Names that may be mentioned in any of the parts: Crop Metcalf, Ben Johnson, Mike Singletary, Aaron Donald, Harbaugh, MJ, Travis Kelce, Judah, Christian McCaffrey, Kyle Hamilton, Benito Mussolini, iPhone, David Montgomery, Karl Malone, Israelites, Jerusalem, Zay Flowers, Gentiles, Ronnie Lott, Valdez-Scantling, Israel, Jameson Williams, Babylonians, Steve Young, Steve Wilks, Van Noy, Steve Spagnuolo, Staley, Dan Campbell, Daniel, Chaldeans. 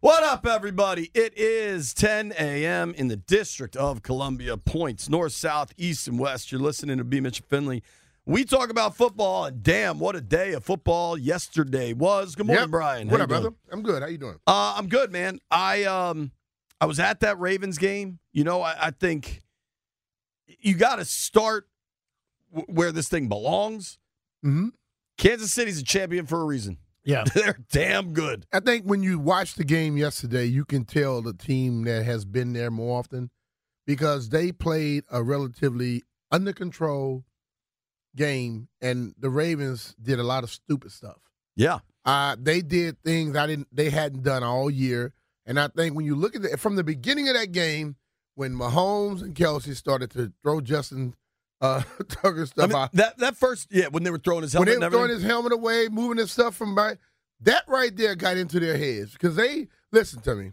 What up, everybody? It is 10 a.m. in the District of Columbia. Points north, south, east, and west. You're listening to B. Mitchell Finley. We talk about football, and damn, what a day of football yesterday was. Good morning, Brian. What up, brother? I'm good. How you doing? I'm good, man. I was at that Ravens game. You know, I think you got to start where this thing belongs. Mm-hmm. Kansas City's a champion for a reason. Yeah. They're damn good. I think when you watch the game yesterday, you can tell the team that has been there more often, because they played a relatively under control game, and the Ravens did a lot of stupid stuff. Yeah. They did things they hadn't done all year. And I think when you look at it from the beginning of that game, when Mahomes and Kelce started to throw Justin Tucker stuff out. That first, when they were throwing his helmet away. When they were throwing his helmet away, moving his stuff from by. That right there got into their heads. Because listen to me.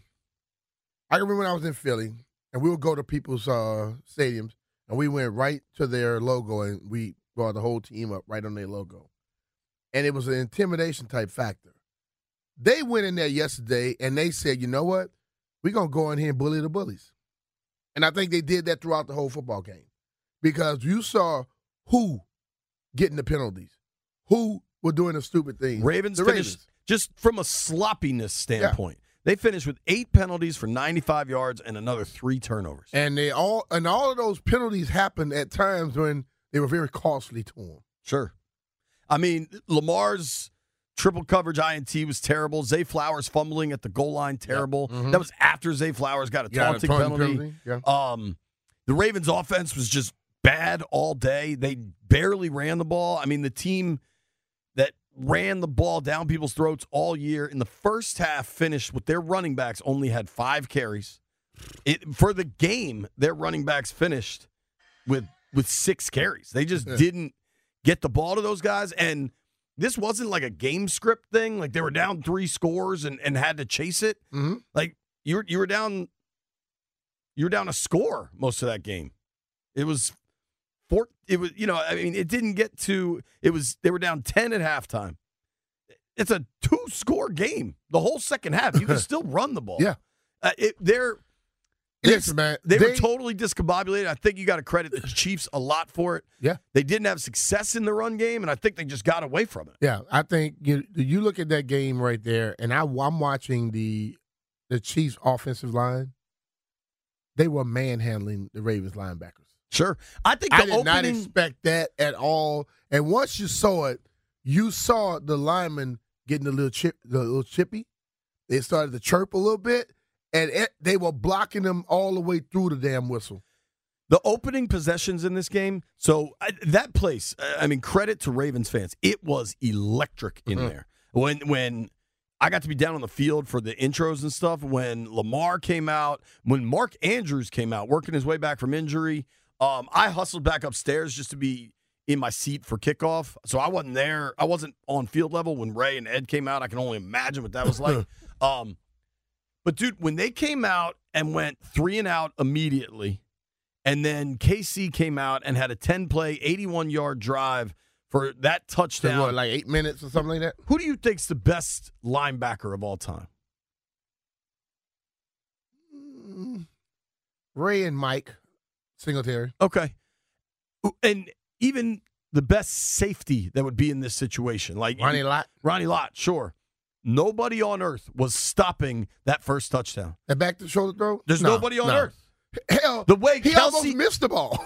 I remember when I was in Philly, and we would go to people's stadiums, and we went right to their logo, and we brought the whole team up right on their logo. And it was an intimidation type factor. They went in there yesterday, and they said, you know what? We're going to go in here and bully the bullies. And I think they did that throughout the whole football game. Because you saw who getting the penalties, who were doing the stupid things. Ravens finished, just from a sloppiness standpoint, they finished with 8 penalties for 95 yards and another 3 turnovers. And all of those penalties happened at times when they were very costly to them. Sure. I mean, Lamar's triple coverage INT was terrible. Zay Flowers fumbling at the goal line, terrible. Yep. Mm-hmm. That was after Zay Flowers got a taunting penalty. Yeah. The Ravens' offense was just bad all day. They barely ran the ball. I mean, the team that ran the ball down people's throats all year in the first half finished with their running backs only had 5 carries. For the game, their running backs finished with 6 carries. They just didn't get the ball to those guys. And this wasn't like a game script thing. Like, they were down 3 scores and had to chase it. Mm-hmm. Like, you were down. You're down a score most of that game. They were down 10 at halftime. It's a 2-score game the whole second half. You can still run the ball. Yeah. They were totally discombobulated. I think you got to credit the Chiefs a lot for it. Yeah. They didn't have success in the run game, and I think they just got away from it. Yeah. I think you look at that game right there, and I'm watching the Chiefs offensive line. They were manhandling the Ravens linebackers. Sure. I did not expect that at all. And once you saw the linemen getting a little chippy. They started to chirp a little bit, and they were blocking them all the way through the damn whistle. The opening possessions in this game, that place, I mean, credit to Ravens fans. It was electric in there. When I got to be down on the field for the intros and stuff, when Lamar came out, when Mark Andrews came out, working his way back from injury. I hustled back upstairs just to be in my seat for kickoff. So I wasn't there. I wasn't on field level when Ray and Ed came out. I can only imagine what that was like. But, dude, when they came out and went 3 and out immediately, and then KC came out and had a 10-play, 81-yard drive for that touchdown. So what, like 8 minutes or something like that? Who do you think's the best linebacker of all time? Ray and Mike Singletary. Okay. And even the best safety that would be in this situation. Like Ronnie Lott. Sure. Nobody on earth was stopping that first touchdown. That back-to-shoulder throw? There's nobody on earth. Hell, the way he almost missed the ball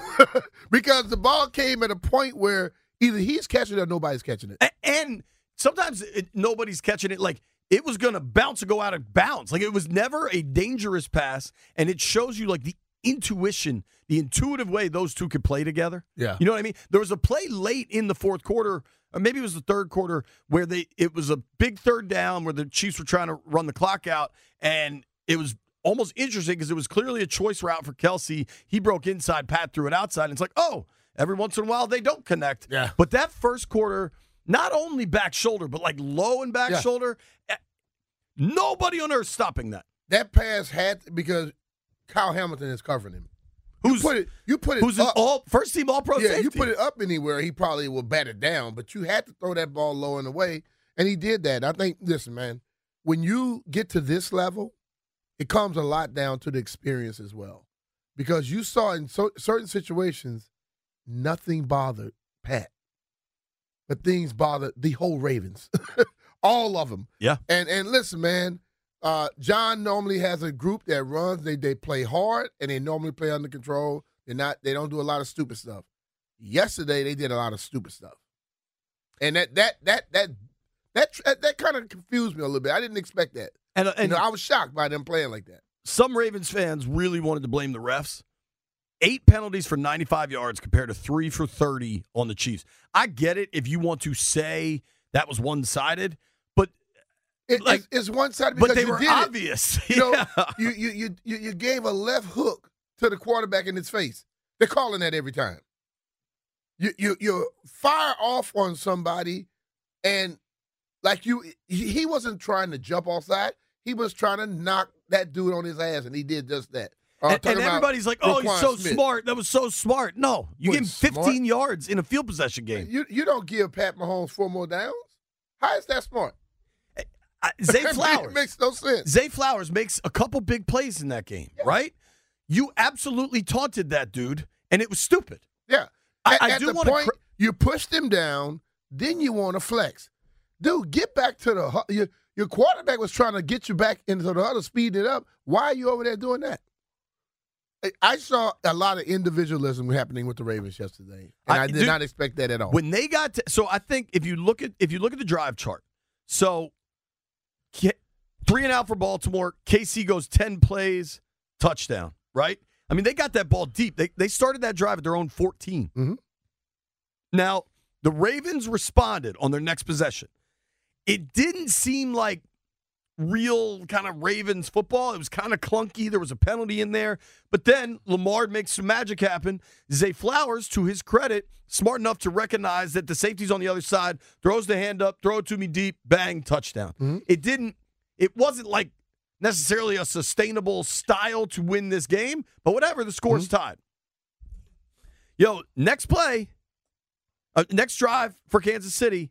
because the ball came at a point where either he's catching it or nobody's catching it. And sometimes nobody's catching it. Like, it was going to bounce or go out of bounds. Like, it was never a dangerous pass, and it shows you, like, the intuition, the intuitive way those two could play together. Yeah. You know what I mean? There was a play late in the fourth quarter, or maybe it was the third quarter, where it was a big third down where the Chiefs were trying to run the clock out, and it was almost interesting because it was clearly a choice route for Kelce. He broke inside, Pat threw it outside, and it's like, oh, every once in a while they don't connect. Yeah. But that first quarter, not only back shoulder, but like low and back shoulder, nobody on earth stopping that. That pass because Kyle Hamilton is covering him. Who's up. First-team All-Pro safety. Yeah, you put it up anywhere, he probably will bat it down. But you had to throw that ball low and away, and he did that. I think, listen, man, when you get to this level, it comes a lot down to the experience as well. Because you saw in certain situations, nothing bothered Pat. But things bothered the whole Ravens, all of them. Yeah. And listen, man, John normally has a group that runs. They play hard, and they normally play under control. They don't do a lot of stupid stuff. Yesterday, they did a lot of stupid stuff, and that kind of confused me a little bit. I didn't expect that, and I was shocked by them playing like that. Some Ravens fans really wanted to blame the refs. 8 penalties for 95 yards compared to 3 for 30 on the Chiefs. I get it if you want to say that was one-sided. It's one side because they were obvious. You know, you gave a left hook to the quarterback in his face. They're calling that every time. You fire off on somebody, and like he wasn't trying to jump offside. He was trying to knock that dude on his ass, and he did just that. And everybody's like, "Oh, he's so smart. That was so smart." No, you gave him 15 yards in a field possession game. You don't give Pat Mahomes 4 more downs. How is that smart? Zay Flowers makes no sense. Zay Flowers makes a couple big plays in that game, right? You absolutely taunted that dude, and it was stupid. Yeah, you pushed him down, then you want to flex, dude. Get back to your quarterback was trying to get you back into the other, speed it up. Why are you over there doing that? I saw a lot of individualism happening with the Ravens yesterday, and I did not expect that at all. When they got I think if you look at the drive chart, so. 3 and out for Baltimore. KC goes 10 plays, touchdown, right? I mean, they got that ball deep. They started that drive at their own 14. Mm-hmm. Now, the Ravens responded on their next possession. It didn't seem like real kind of Ravens football. It was kind of clunky. There was a penalty in there. But then Lamar makes some magic happen. Zay Flowers, to his credit, smart enough to recognize that the safety's on the other side, throws the hand up, throw it to me deep, bang, touchdown. Mm-hmm. It wasn't like necessarily a sustainable style to win this game, but whatever, the score's tied. Yo, next drive for Kansas City,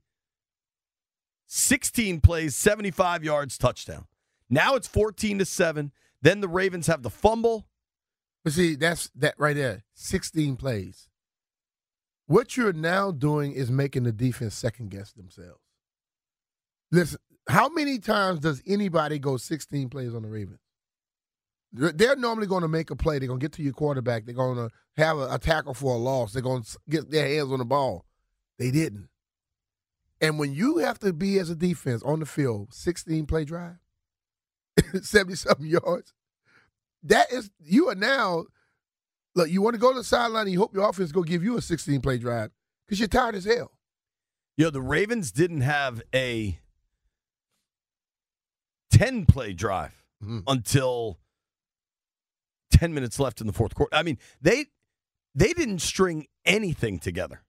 16 plays, 75 yards, touchdown. Now it's 14-7. Then the Ravens have the fumble. But see, that's that right there, 16 plays. What you're now doing is making the defense second-guess themselves. Listen, how many times does anybody go 16 plays on the Ravens? They're normally going to make a play. They're going to get to your quarterback. They're going to have a tackle for a loss. They're going to get their hands on the ball. They didn't. And when you have to be as a defense on the field, 16-play drive, 70-something yards, you are now – look, you want to go to the sideline and you hope your offense is going to give you a 16-play drive because you're tired as hell. Yo, the Ravens didn't have a 10-play drive until 10 minutes left in the fourth quarter. I mean, they didn't string anything together.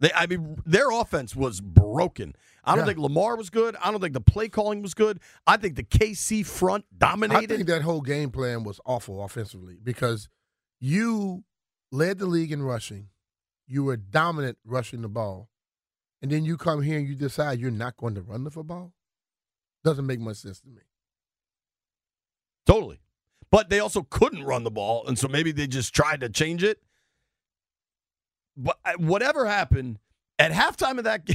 Their offense was broken. I don't think Lamar was good. I don't think the play calling was good. I think the KC front dominated. I think that whole game plan was awful offensively because – you led the league in rushing. You were dominant rushing the ball. And then you come here and you decide you're not going to run the football? Doesn't make much sense to me. Totally. But they also couldn't run the ball, and so maybe they just tried to change it. But whatever happened, At halftime of that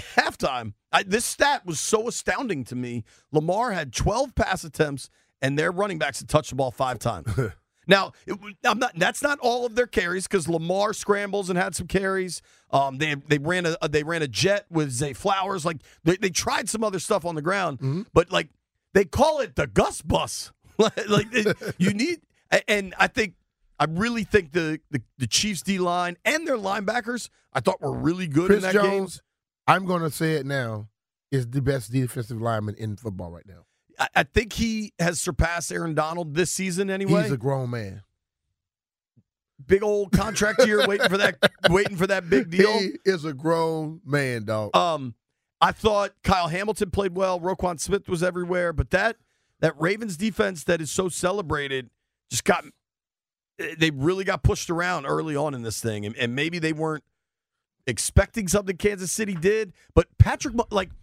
this stat was so astounding to me. Lamar had 12 pass attempts, and their running backs had touched the ball 5 times. Now, that's not all of their carries because Lamar scrambles and had some carries. They ran a jet with Zay Flowers. Like they tried some other stuff on the ground, but like they call it the Gus Bus. And I really think the Chiefs D line and their linebackers I thought were really good in that game. Chris Jones, I'm going to say it now, is the best defensive lineman in football right now. I think he has surpassed Aaron Donald this season anyway. He's a grown man. Big old contract year waiting for that big deal. He is a grown man, dog. I thought Kyle Hamilton played well. Roquan Smith was everywhere. But that Ravens defense that is so celebrated just got – they really got pushed around early on in this thing. And maybe they weren't expecting something Kansas City did. But Patrick – like –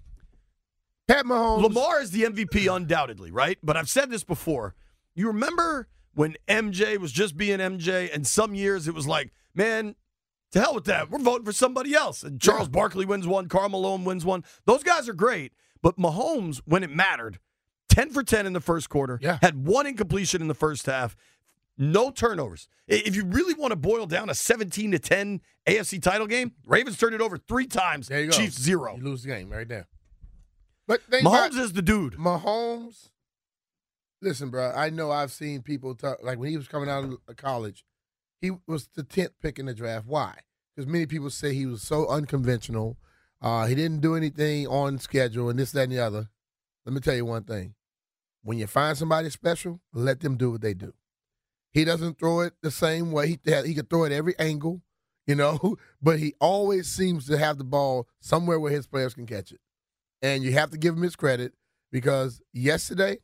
Pat Mahomes. Lamar is the MVP undoubtedly, right? But I've said this before. You remember when MJ was just being MJ, and some years it was like, man, to hell with that. We're voting for somebody else. And Charles Barkley wins one. Karl Malone wins one. Those guys are great. But Mahomes, when it mattered, 10 for 10 in the first quarter, had one incompletion in the first half, no turnovers. If you really want to boil down a 17-10 AFC title game, Ravens turned it over 3 times, there you go. Chiefs 0. You lose the game right there. But Mahomes is the dude. Mahomes, listen, bro, I know I've seen people talk, like when he was coming out of college, he was the 10th pick in the draft. Why? Because many people say he was so unconventional. He didn't do anything on schedule and this, that, and the other. Let me tell you one thing. When you find somebody special, let them do what they do. He doesn't throw it the same way. He could throw it every angle, you know, but he always seems to have the ball somewhere where his players can catch it. And you have to give him his credit because yesterday,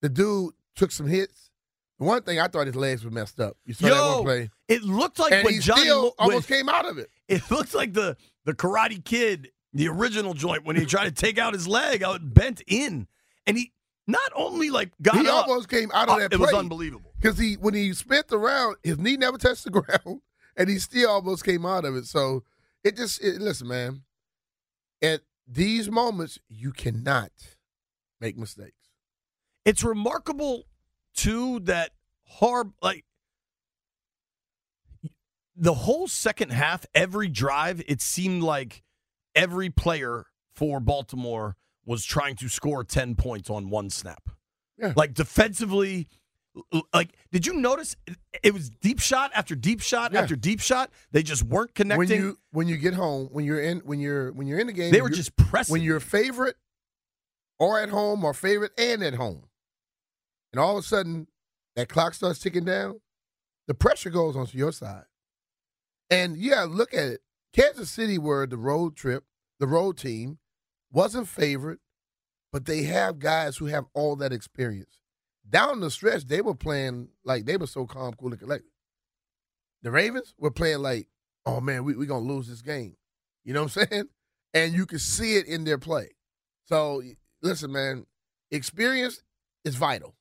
the dude took some hits. One thing, I thought his legs were messed up. You saw that one play. It looked like when Johnny almost came out of it. It looked like the Karate Kid, the original joint, when he tried to take out his leg, bent in. And he not only like got up. He almost came out of that play. It was unbelievable. Because when he spent around, his knee never touched the ground, and he still almost came out of it. So, listen, man. At these moments, you cannot make mistakes. It's remarkable, too, that the whole second half, every drive, it seemed like every player for Baltimore was trying to score 10 points on one snap. Yeah. Like, defensively, like, did you notice it was deep shot after deep shot after deep shot? They just weren't connecting. When you get home, when you're in the game, they were just pressing. When you're favorite or at home or favorite and at home, and all of a sudden that clock starts ticking down, the pressure goes onto your side. And look at it. Kansas City were the road team, wasn't favorite, but they have guys who have all that experience. Down the stretch, they were playing like they were so calm, cool, and collected. The Ravens were playing like, oh, man, we're going to lose this game. You know what I'm saying? And you could see it in their play. So, listen, man, experience is vital.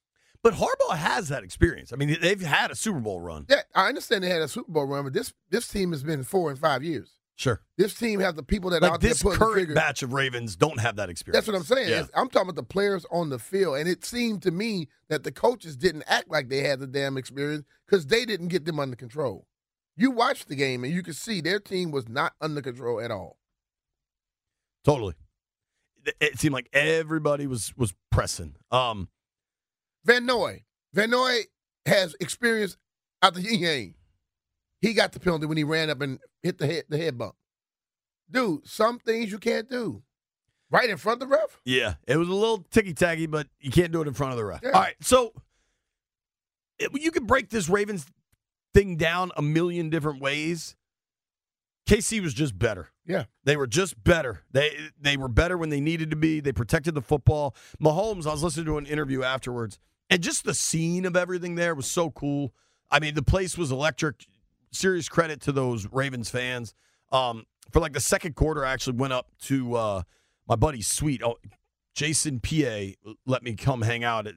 But Harbaugh has that experience. I mean, they've had a Super Bowl run. Yeah, I understand they had a Super Bowl run, but this team has been 4 and 5 years. Sure. This team has the people that are out there putting the trigger. This current batch of Ravens don't have that experience. That's what I'm saying. Yeah. I'm talking about the players on the field, and it seemed to me that the coaches didn't act like they had the damn experience because they didn't get them under control. You watched the game, and you could see their team was not under control at all. Totally. It seemed like everybody was pressing. Van Noy has experience out the yin-yang. He got the penalty when he ran up and hit the head bump. Dude, some things you can't do. Right in front of the ref? Yeah, it was a little ticky-tacky, but you can't do it in front of the ref. Yeah. All right, so you can break this Ravens thing down a million different ways. KC was just better. Yeah. They were just better. They were better when they needed to be. They protected the football. Mahomes, I was listening to an interview afterwards, and just the scene of everything there was so cool. I mean, the place was electric. Serious credit to those Ravens fans. For like the second quarter, I actually went up to my buddy's suite. Oh, Jason PA let me come hang out at,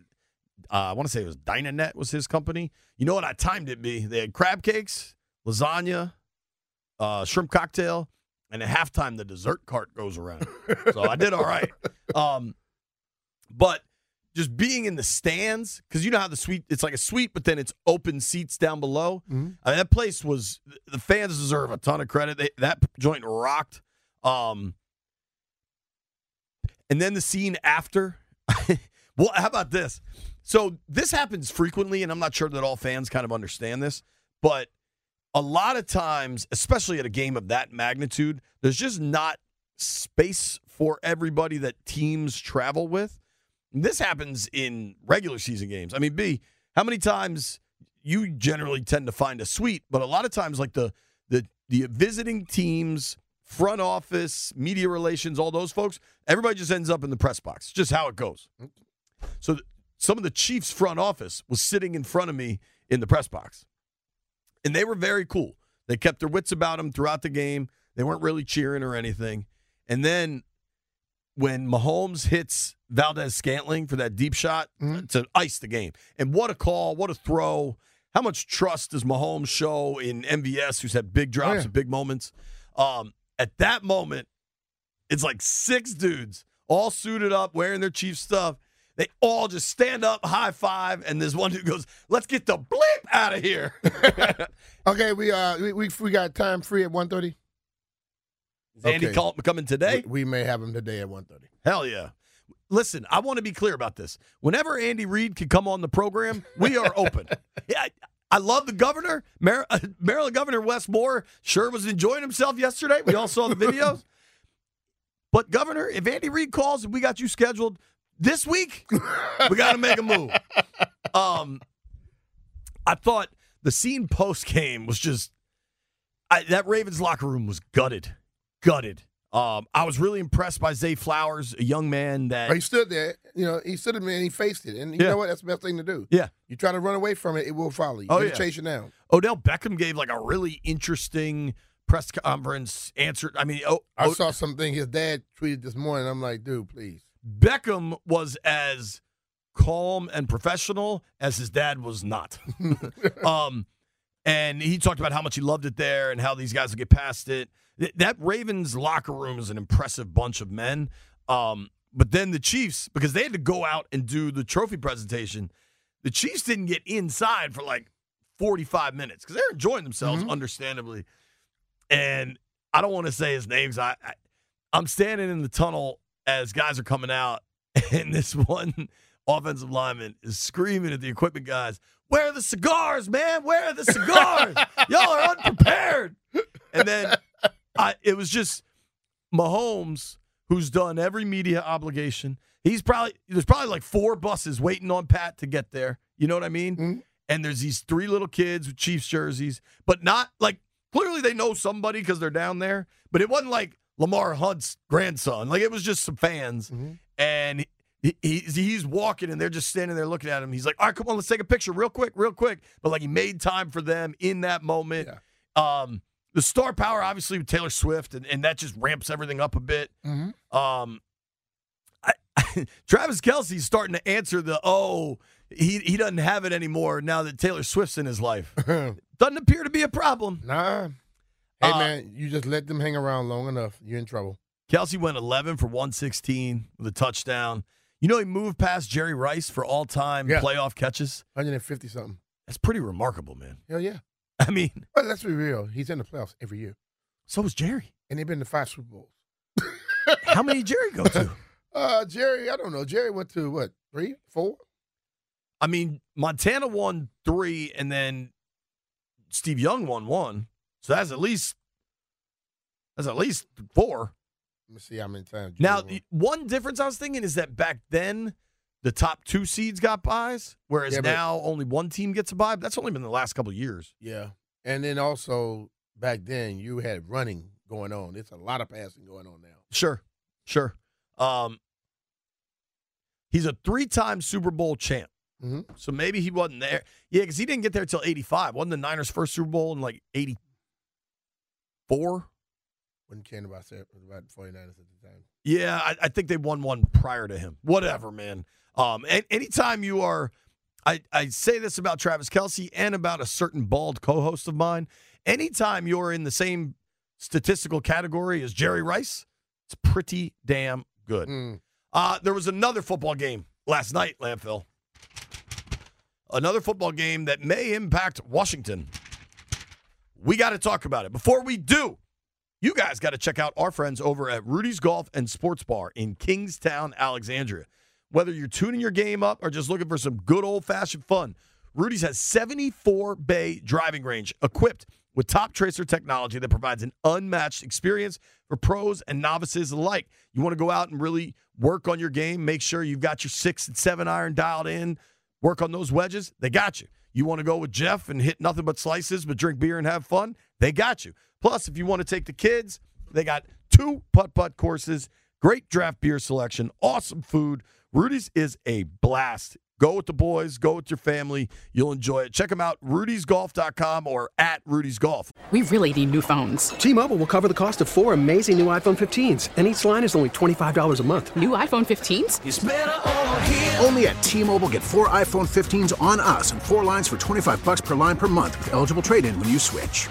I want to say it was Dynanet was his company. You know what I timed it be? They had crab cakes, lasagna, shrimp cocktail, And at halftime, the dessert cart goes around. So I did all right. But just being in the stands, because you know how the suite, it's like a suite, but then it's open seats down below. Mm-hmm. I mean, that place was, the fans deserve a ton of credit. That joint rocked. And then the scene after. Well, how about this? So this happens frequently, and I'm not sure that all fans kind of understand this, but a lot of times, especially at a game of that magnitude, there's just not space for everybody that teams travel with. And this happens in regular season games. I mean, B, how many times you generally tend to find a suite, but a lot of times like the visiting teams, front office, media relations, all those folks, everybody just ends up in the press box. It's just how it goes. So some of the Chiefs' front office was sitting in front of me in the press box. And they were very cool. They kept their wits about them throughout the game. They weren't really cheering or anything. And then when Mahomes hits Valdez-Scantling for that deep shot, to ice the game. And what a call, what a throw. How much trust does Mahomes show in MVS, who's had big drops and big moments? At that moment, it's like six dudes all suited up, wearing their Chiefs stuff. They all just stand up, high five, and there's one who goes, "Let's get the bleep out of here." Okay, we got time free at 1:30. Is Andy coming today? We may have him today at 1:30. Hell yeah! Listen, I want to be clear about this. Whenever Andy Reid can come on the program, we are open. Yeah, I love the governor, Maryland Governor Wes Moore. Sure was enjoying himself yesterday. We all saw the videos. But Governor, if Andy Reid calls and we got you scheduled this week, we got to make a move. I thought the scene post-game was just that Ravens locker room was gutted. I was really impressed by Zay Flowers, a young man that he stood there. You know, he stood there and he faced it. And you know what? That's the best thing to do. Yeah, you try to run away from it, it will follow you. Oh, it'll chase you down. Odell Beckham gave like a really interesting press conference answer. I mean, I saw something his dad tweeted this morning. I'm like, dude, please. Beckham was as calm and professional as his dad was not. And he talked about how much he loved it there and how these guys would get past it. That Ravens locker room is an impressive bunch of men. But then the Chiefs, because they had to go out and do the trophy presentation, the Chiefs didn't get inside for like 45 minutes because they're enjoying themselves, understandably. And I don't want to say his names. I'm standing in the tunnel as guys are coming out, and this one offensive lineman is screaming at the equipment guys, "Where are the cigars, man? Where are the cigars? Y'all are unprepared." And then it was just Mahomes, who's done every media obligation. There's probably like four buses waiting on Pat to get there. You know what I mean? Mm-hmm. And there's these three little kids with Chiefs jerseys, but not like, clearly they know somebody because they're down there, but it wasn't like Lamar Hunt's grandson. Like, it was just some fans. Mm-hmm. And he's walking, and they're just standing there looking at him. He's like, "All right, come on, let's take a picture real quick. But, like, he made time for them in that moment. Yeah. The star power, obviously, with Taylor Swift, and that just ramps everything up a bit. Mm-hmm. Travis Kelce's starting to answer the, he doesn't have it anymore now that Taylor Swift's in his life. Doesn't appear to be a problem. Nah. Hey, man, you just let them hang around long enough, you're in trouble. Kelce went 11 for 116 with a touchdown. You know, he moved past Jerry Rice for all-time playoff catches. 150-something. That's pretty remarkable, man. Hell yeah. I mean. Well, let's be real. He's in the playoffs every year. So was Jerry. And they've been to 5 Super Bowls. How many did Jerry go to? Jerry, I don't know. Jerry went to, what, 3, 4? I mean, Montana won 3, and then Steve Young won 1. So that's at least 4. Let me see how many times. Now, one difference I was thinking is that back then the top 2 seeds got buys, whereas now only one team gets a buy. That's only been the last couple of years. Yeah, and then also back then you had running going on. It's a lot of passing going on now. Sure. He's a 3-time Super Bowl champ. Mm-hmm. So maybe he wasn't there. Yeah, because he didn't get there until 85. Wasn't the Niners' first Super Bowl in like 82? 4? Wouldn't care about 49ers at the time. Yeah, I think they won one prior to him. Whatever, man. Anytime you are, I say this about Travis Kelce and about a certain bald co-host of mine, anytime you're in the same statistical category as Jerry Rice, it's pretty damn good. There was another football game last night, Landfill. Another football game that may impact Washington. We got to talk about it. Before we do, you guys got to check out our friends over at Rudy's Golf and Sports Bar in Kingstown, Alexandria. Whether you're tuning your game up or just looking for some good old-fashioned fun, Rudy's has 74-bay driving range equipped with top tracer technology that provides an unmatched experience for pros and novices alike. You want to go out and really work on your game, make sure you've got your 6 and 7 iron dialed in, work on those wedges, they got you. You want to go with Jeff and hit nothing but slices but drink beer and have fun, they got you. Plus, if you want to take the kids, they got 2 putt-putt courses, great draft beer selection, awesome food. Rudy's is a blast. Go with the boys. Go with your family. You'll enjoy it. Check them out, rudysgolf.com or at Rudy's Golf. We really need new phones. T-Mobile will cover the cost of 4 amazing new iPhone 15s, and each line is only $25 a month. New iPhone 15s? It's better over here. Only at T-Mobile, get 4 iPhone 15s on us and 4 lines for $25 per line per month with eligible trade-in when you switch.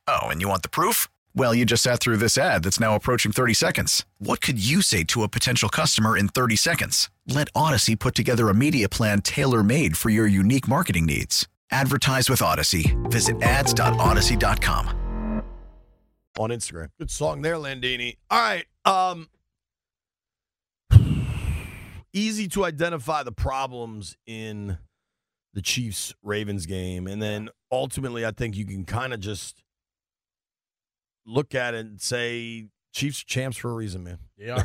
Oh, and you want the proof? Well, you just sat through this ad that's now approaching 30 seconds. What could you say to a potential customer in 30 seconds? Let Odyssey put together a media plan tailor-made for your unique marketing needs. Advertise with Odyssey. Visit ads.odyssey.com. On Instagram. Good song there, Landini. All right. Easy to identify the problems in the Chiefs-Ravens game. And then ultimately, I think you can kind of just look at it and say, Chiefs are champs for a reason, man. Yeah,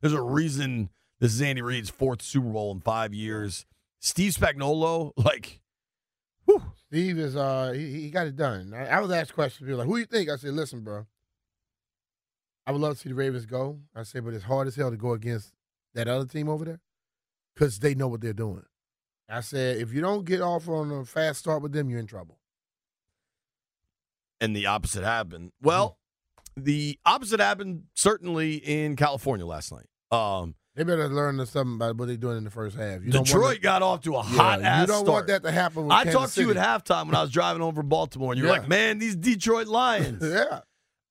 there's a reason this is Andy Reid's 4th Super Bowl in 5 years. Steve Spagnuolo, like, whew. Steve is he got it done. I was asked questions, people like, who do you think? I said, listen, bro, I would love to see the Ravens go. I said, but it's hard as hell to go against that other team over there because they know what they're doing. I said, if you don't get off on a fast start with them, you're in trouble. And the opposite happened. Well, the opposite happened certainly in California last night. They better learn something about what they're doing in the first half. Detroit got off to a hot-ass start. You don't want that to happen with Kansas City. I talked to you at halftime when I was driving home from Baltimore, and you were like, man, these Detroit Lions. Yeah.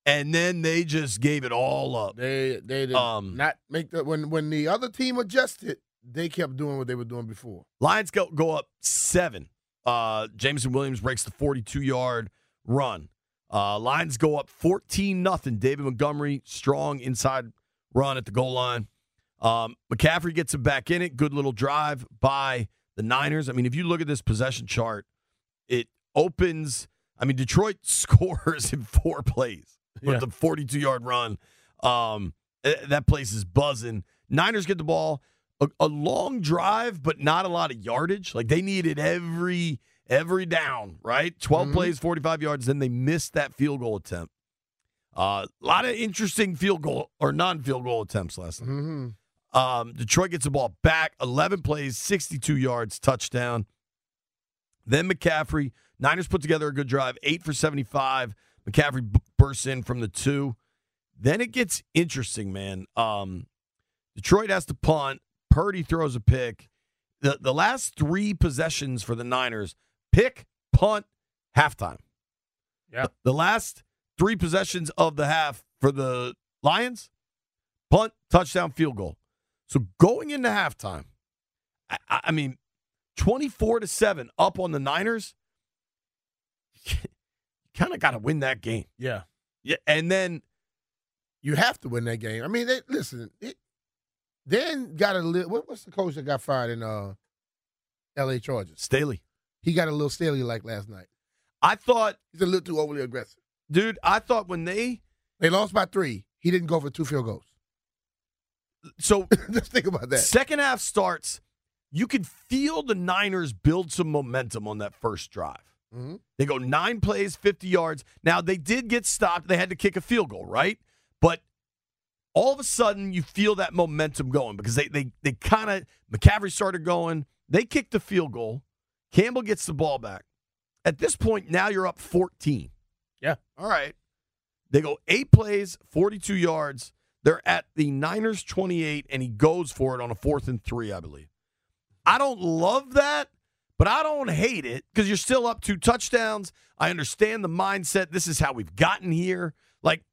And then they just gave it all up. They did not make that. When the other team adjusted, they kept doing what they were doing before. Lions go up 7. Jameson Williams breaks the 42-yard run. Lions go up 14-0. David Montgomery, strong inside run at the goal line. McCaffrey gets him back in it. Good little drive by the Niners. I mean, if you look at this possession chart, it opens. I mean, Detroit scores in 4 plays with the 42-yard run. That place is buzzing. Niners get the ball. A long drive, but not a lot of yardage. Like, they needed every down, right? 12 plays, 45 yards, then they missed that field goal attempt. A lot of interesting field goal or non-field goal attempts last night. Detroit gets the ball back, 11 plays, 62 yards, touchdown. Then McCaffrey, Niners put together a good drive, 8 for 75. McCaffrey bursts in from the 2. Then it gets interesting, man. Detroit has to punt. Purdy throws a pick. The last 3 possessions for the Niners, pick, punt, halftime. Yeah. The last 3 possessions of the half for the Lions, punt, touchdown, field goal. So going into halftime, I mean, 24-7 up on the Niners, you kind of got to win that game. Yeah. And then You have to win that game. I mean, then got a little. What's the coach that got fired in L.A. Chargers? Staley. He got a little Staley-like last night. I thought he's a little too overly aggressive, dude. I thought when they lost by 3, he didn't go for 2 field goals. So just think about that. Second half starts. You could feel the Niners build some momentum on that first drive. Mm-hmm. They go 9 plays, 50 yards. Now, they did get stopped. They had to kick a field goal, right? But all of a sudden, you feel that momentum going because they kind of – McCaffrey started going. They kicked the field goal. Campbell gets the ball back. At this point, now you're up 14. Yeah. All right. They go 8 plays, 42 yards. They're at the Niners 28, and he goes for it on a 4th and 3, I believe. I don't love that, but I don't hate it because you're still up 2 touchdowns. I understand the mindset. This is how we've gotten here. Like,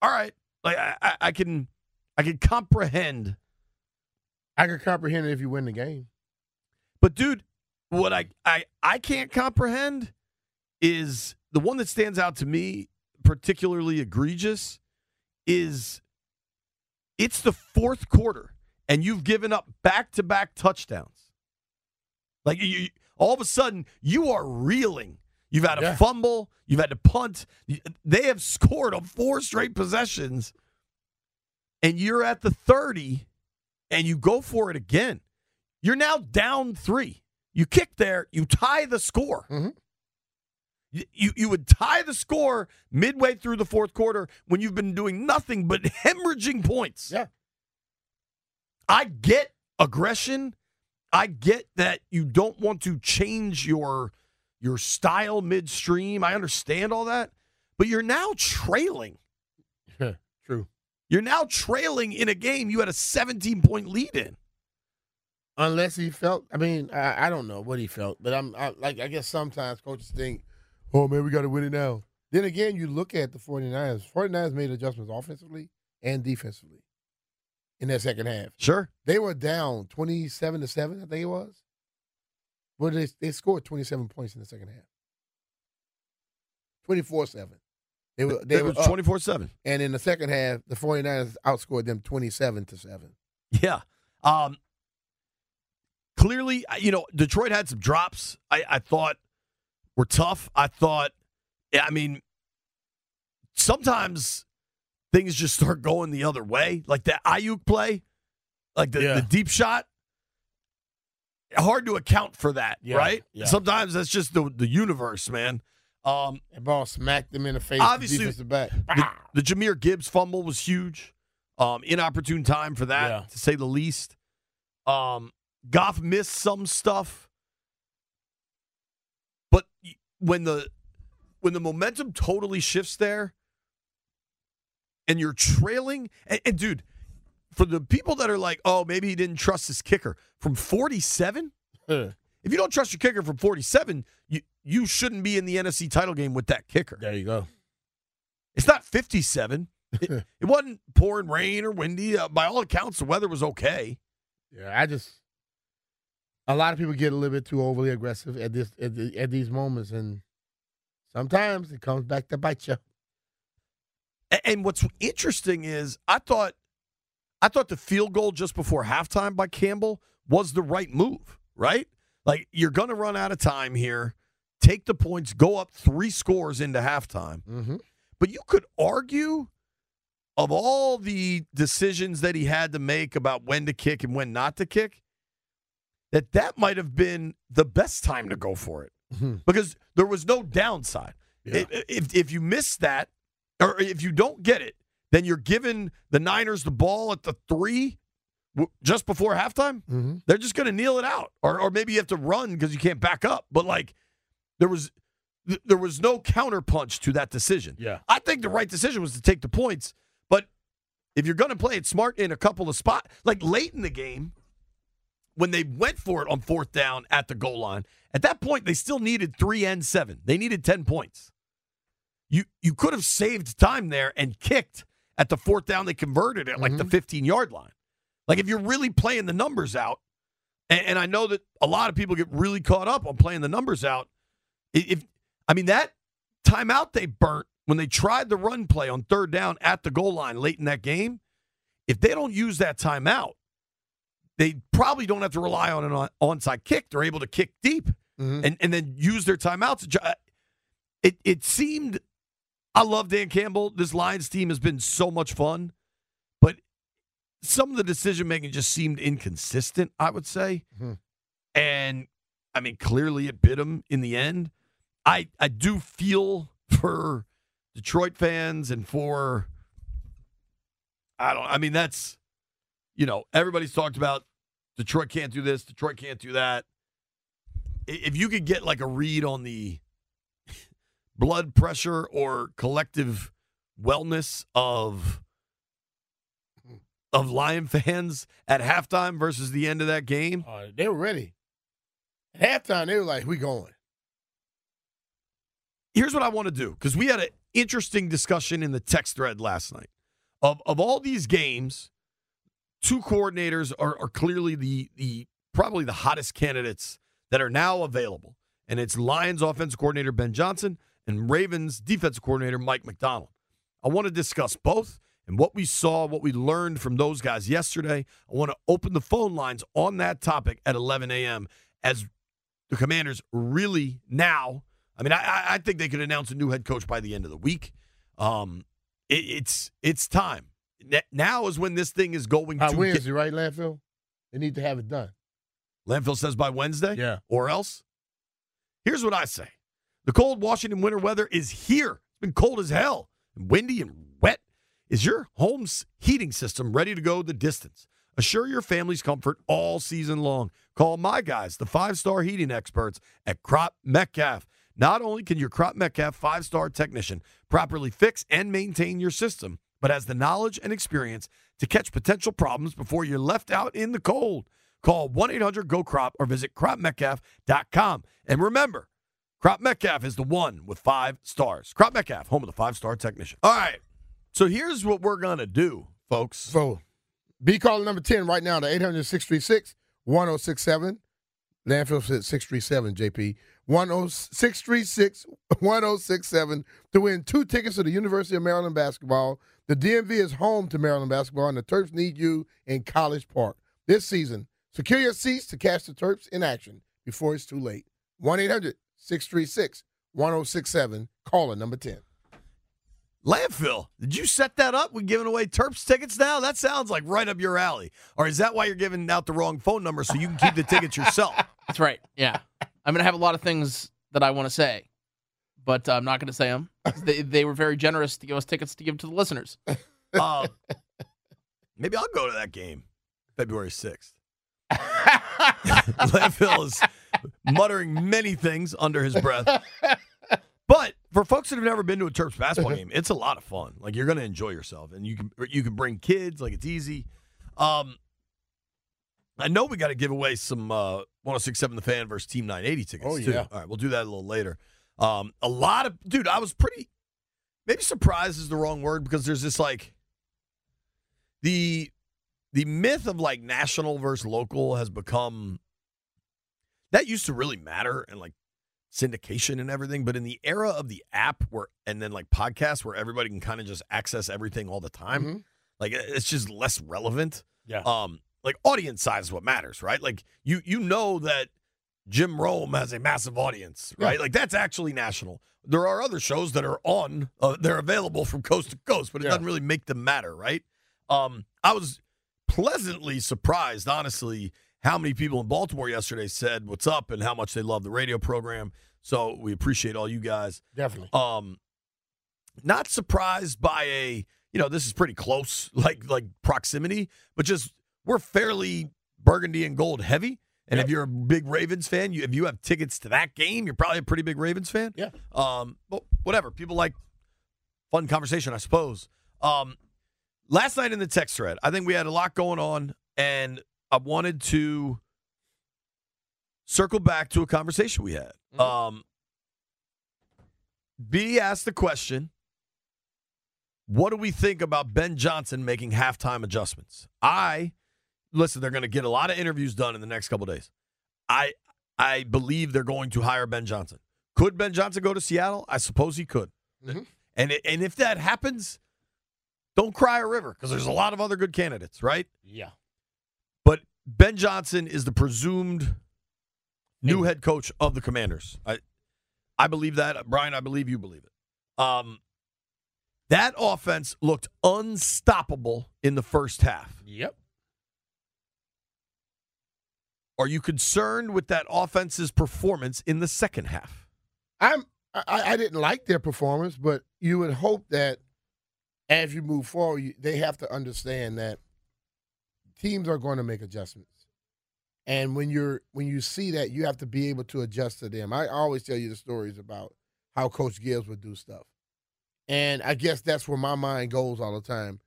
all right, like I can comprehend. I can comprehend it if you win the game. But, dude, what I can't comprehend is the one that stands out to me particularly egregious is it's the 4th quarter. And you've given up back-to-back touchdowns. Like, all of a sudden, you are reeling. You've had a fumble. You've had to punt. They have scored on 4 straight possessions. And you're at the 30, and you go for it again. You're now down 3. You kick there. You tie the score. Mm-hmm. You would tie the score midway through the 4th quarter when you've been doing nothing but hemorrhaging points. Yeah. I get aggression. I get that you don't want to change your style midstream. I understand all that. But you're now trailing. True. You're now trailing in a game you had a 17-point lead in. Unless he felt, I mean, I don't know what he felt, but I guess sometimes coaches think, oh, man, we got to win it now. Then again, you look at the 49ers. 49ers made adjustments offensively and defensively. In that second half. Sure. They were down 27-7, I think it was. Well, they scored 27 points in the second half. 24-7. They were 24-7. And in the second half, the 49ers outscored them 27-7. Yeah. Clearly, you know, Detroit had some drops I thought were tough. Sometimes things just start going the other way. Like that Ayuk play, like the deep shot. Hard to account for that, right? Yeah. Sometimes that's just the universe, man. That ball smacked him in the face. Obviously, the back. The Jahmyr Gibbs fumble was huge. Inopportune time for that, to say the least. Goff missed some stuff. But when the momentum totally shifts there, and you're trailing, and dude, for the people that are like, oh, maybe he didn't trust his kicker from 47. If you don't trust your kicker from 47, you shouldn't be in the NFC title game with that kicker. There you go. It's not 57. It wasn't pouring rain or windy. By all accounts, the weather was okay. Yeah, a lot of people get a little bit too overly aggressive at these moments, and sometimes it comes back to bite you. And what's interesting is I thought the field goal just before halftime by Campbell was the right move, right? Like, you're going to run out of time here, take the points, go up 3 scores into halftime. Mm-hmm. But you could argue of all the decisions that he had to make about when to kick and when not to kick, that might have been the best time to go for it. Mm-hmm. Because there was no downside. Yeah. If you missed that, or if you don't get it, then you're giving the Niners the ball at the 3 just before halftime. Mm-hmm. They're just going to kneel it out. Or maybe you have to run because you can't back up. But, like, there was no counterpunch to that decision. Yeah. I think the right decision was to take the points. But if you're going to play it smart in a couple of spots, like late in the game, when they went for it on 4th down at the goal line, at that point they still needed 3 and 7. They needed 10 points. You could have saved time there and kicked at the 4th down. They converted at like the 15-yard line. Like, if you're really playing the numbers out, and I know that a lot of people get really caught up on playing the numbers out. That timeout they burnt when they tried the run play on third down at the goal line late in that game, if they don't use that timeout, they probably don't have to rely on an onside kick. They're able to kick deep and then use their timeouts. It seemed, I love Dan Campbell. This Lions team has been so much fun, but some of the decision-making just seemed inconsistent, I would say. Mm-hmm. And, I mean, clearly it bit him in the end. I do feel for Detroit fans and for, that's, you know, everybody's talked about Detroit can't do this, Detroit can't do that. If you could get like a read on the blood pressure or collective wellness of Lion fans at halftime versus the end of that game. They were ready. At halftime, they were like, we going. Here's what I want to do, because we had an interesting discussion in the text thread last night. Of all these games, two coordinators are clearly the probably the hottest candidates that are now available, and it's Lions offensive coordinator Ben Johnson and Ravens defensive coordinator Mike McDonald. I want to discuss both and what we saw, what we learned from those guys yesterday. I want to open the phone lines on that topic at 11 a.m. as the Commanders really now – I mean, I think they could announce a new head coach by the end of the week. It's time. Now is when this thing is going to By Wednesday, right, Landfill? They need to have it done. Landfill says by Wednesday? Yeah. Or else? Here's what I say. The cold Washington winter weather is here. It's been cold as hell, and windy and wet. Is your home's heating system ready to go the distance? Assure your family's comfort all season long. Call my guys, the five-star heating experts at Crop Metcalf. Not only can your Crop Metcalf five-star technician properly fix and maintain your system, but has the knowledge and experience to catch potential problems before you're left out in the cold. Call 1-800-GO-CROP or visit cropmetcalf.com. And remember, Crop Metcalf is the one with five stars. Crop Metcalf, home of the five-star technician. All right, so here's what we're going to do, folks. So, be caller number 10 right now to 800-636-1067. Landfill said 637, JP. 636-1067 to win two tickets to the University of Maryland basketball. The DMV is home to Maryland basketball, and the Terps need you in College Park. This season, secure your seats to catch the Terps in action before it's too late. 1-800-636-1067, caller number 10. Landfill, did you set that up? We're giving away Terps tickets now? That sounds like right up your alley. Or is that why you're giving out the wrong phone number so you can keep the tickets yourself? That's right, yeah. I'm going to have a lot of things that I want to say, but I'm not going to say them. They were very generous to give us tickets to give to the listeners. Maybe I'll go to that game February 6th. Landfill is muttering many things under his breath. But for folks that have never been to a Terps basketball game, it's a lot of fun. Like, you're going to enjoy yourself, and you can bring kids. Like, it's easy. I know we got to give away some 106.7 The Fan versus Team 980 tickets, too. All right, we'll do that a little later. A lot of – dude, I was pretty – maybe surprised is the wrong word, because there's this, like, the myth of, like, national versus local has become – that used to really matter and, like, syndication and everything. But in the era of the app where and then, like, podcasts where everybody can kind of just access everything all the time, like, it's just less relevant. Yeah. Like, audience size is what matters, right? Like, you know that Jim Rome has a massive audience, right? Like, that's actually national. There are other shows that are on, they're available from coast to coast, but it doesn't really make them matter, right? I was pleasantly surprised, honestly, how many people in Baltimore yesterday said what's up and how much they love the radio program. So we appreciate all you guys. Definitely. Not surprised by this is pretty close, like proximity, but just... we're fairly burgundy and gold heavy, and if you're a big Ravens fan, if you have tickets to that game, you're probably a pretty big Ravens fan. Yeah. But whatever. People like fun conversation, I suppose. Last night in the text thread, I think we had a lot going on, and I wanted to circle back to a conversation we had. B asked the question, what do we think about Ben Johnson making halftime adjustments? Listen, they're going to get a lot of interviews done in the next couple of days. I believe they're going to hire Ben Johnson. Could Ben Johnson go to Seattle? I suppose he could. And if that happens, don't cry a river because there's a lot of other good candidates, right? Yeah. But Ben Johnson is the presumed new head coach of the Commanders. I believe that. Brian, I believe you believe it. That offense looked unstoppable in the first half. Yep. Are you concerned with that offense's performance in the second half? I didn't like their performance, but you would hope that as you move forward, they have to understand that teams are going to make adjustments. And when you see that, you have to be able to adjust to them. I always tell you the stories about how Coach Gibbs would do stuff. And I guess that's where my mind goes all the time.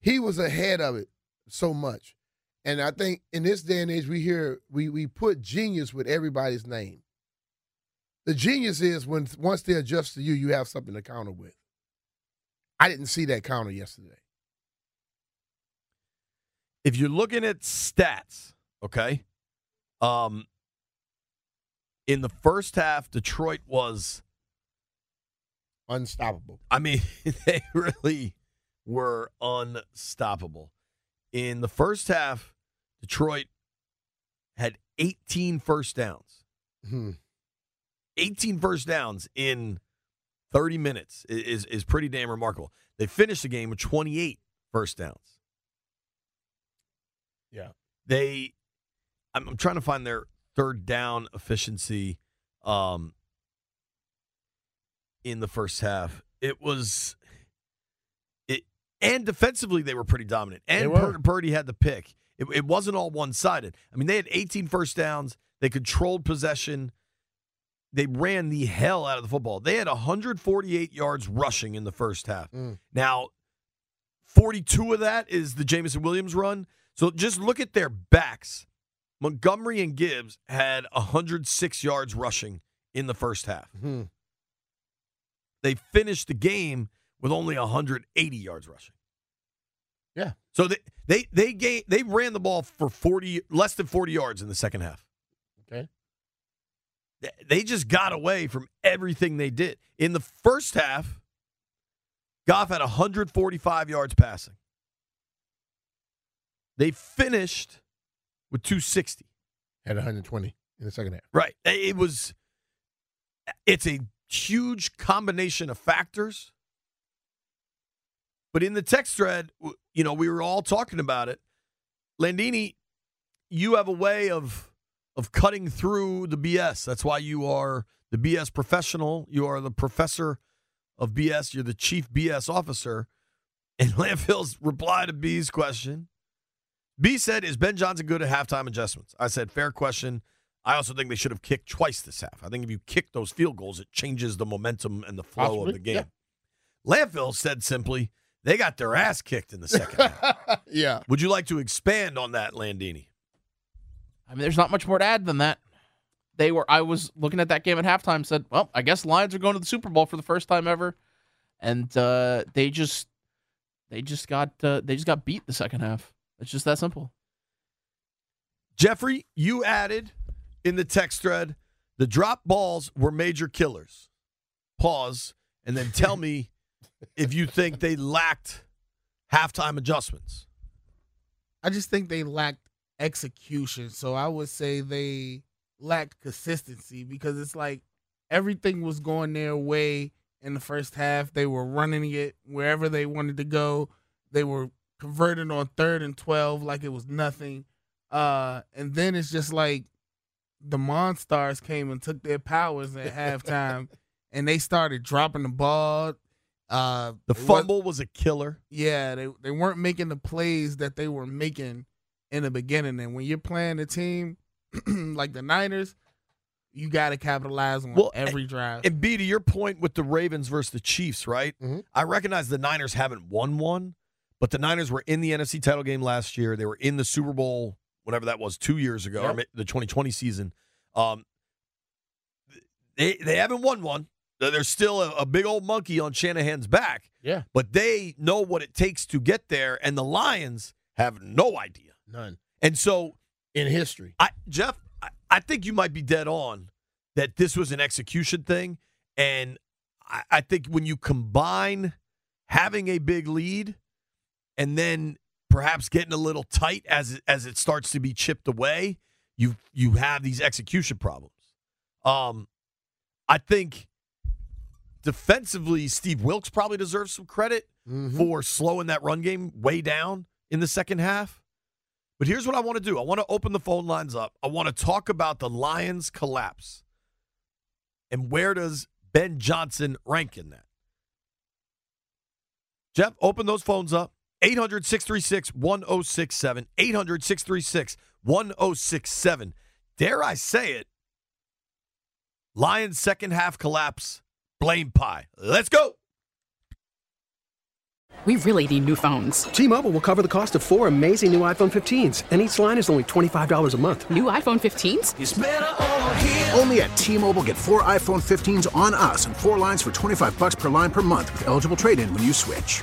He was ahead of it so much. And I think in this day and age, we put genius with everybody's name. The genius is when once they adjust to you, you have something to counter with. I didn't see that counter yesterday. If you're looking at stats, okay, in the first half, Detroit was unstoppable. I mean, they really were unstoppable. In the first half, Detroit had 18 first downs. 18 first downs in 30 minutes is pretty damn remarkable. They finished the game with 28 first downs. Yeah. I'm trying to find their third down efficiency in the first half. And defensively they were pretty dominant. And Purdy had the pick. It wasn't all one-sided. I mean, they had 18 first downs. They controlled possession. They ran the hell out of the football. They had 148 yards rushing in the first half. Now, 42 of that is the Jameson Williams run. So just look at their backs. Montgomery and Gibbs had 106 yards rushing in the first half. They finished the game with only 180 yards rushing. Yeah. So they ran the ball for less than 40 yards in the second half. Okay. They just got away from everything they did. In the first half, Goff had 145 yards passing. They finished with 260. Had 120 in the second half. Right. It's a huge combination of factors. But in the text thread, you know, we were all talking about it. Landini, you have a way of cutting through the BS. That's why you are the BS professional. You are the professor of BS. You're the chief BS officer. And Lampfield's reply to B's question. B said, is Ben Johnson good at halftime adjustments? I said, fair question. I also think they should have kicked twice this half. I think if you kick those field goals, it changes the momentum and the flow of the game. Yeah. Lampfield said simply, they got their ass kicked in the second half. Yeah. Would you like to expand on that, Landini? I mean, there's not much more to add than that. I was looking at that game at halftime, said, well, I guess Lions are going to the Super Bowl for the first time ever, and they just got beat the second half. It's just that simple. Jeffrey, you added in the text thread, the drop balls were major killers. Pause, and then tell me if you think they lacked halftime adjustments. I just think they lacked execution. So I would say they lacked consistency because it's like everything was going their way in the first half. They were running it wherever they wanted to go. They were converted on 3rd and 12 like it was nothing. And then it's just like the Monstars came and took their powers at halftime and they started dropping the ball. The fumble was a killer. Yeah, they weren't making the plays that they were making in the beginning. And when you're playing a team like the Niners, you got to capitalize on every drive. And B, to your point with the Ravens versus the Chiefs, right? Mm-hmm. I recognize the Niners haven't won one, but the Niners were in the NFC title game last year. They were in the Super Bowl, whatever that was, 2 years ago, or the 2020 season. They haven't won one. There's still a big old monkey on Shanahan's back. Yeah. But they know what it takes to get there, and the Lions have no idea. None. And so in history, Jeff, I think you might be dead on that this was an execution thing. And I think when you combine having a big lead and then perhaps getting a little tight as it starts to be chipped away, you have these execution problems. I think defensively, Steve Wilks probably deserves some credit for slowing that run game way down in the second half. But here's what I want to do. I want to open the phone lines up. I want to talk about the Lions' collapse. And where does Ben Johnson rank in that? Jeff, open those phones up. 800-636-1067. 800-636-1067. Dare I say it? Lions' second half collapse. Blame pie. Let's go. We really need new phones. T-Mobile will cover the cost of four amazing new iPhone 15s, and each line is only $25 a month. New iPhone 15s? It's better over here. Only at T-Mobile, get four iPhone 15s on us and four lines for $25 per line per month with eligible trade-in when you switch.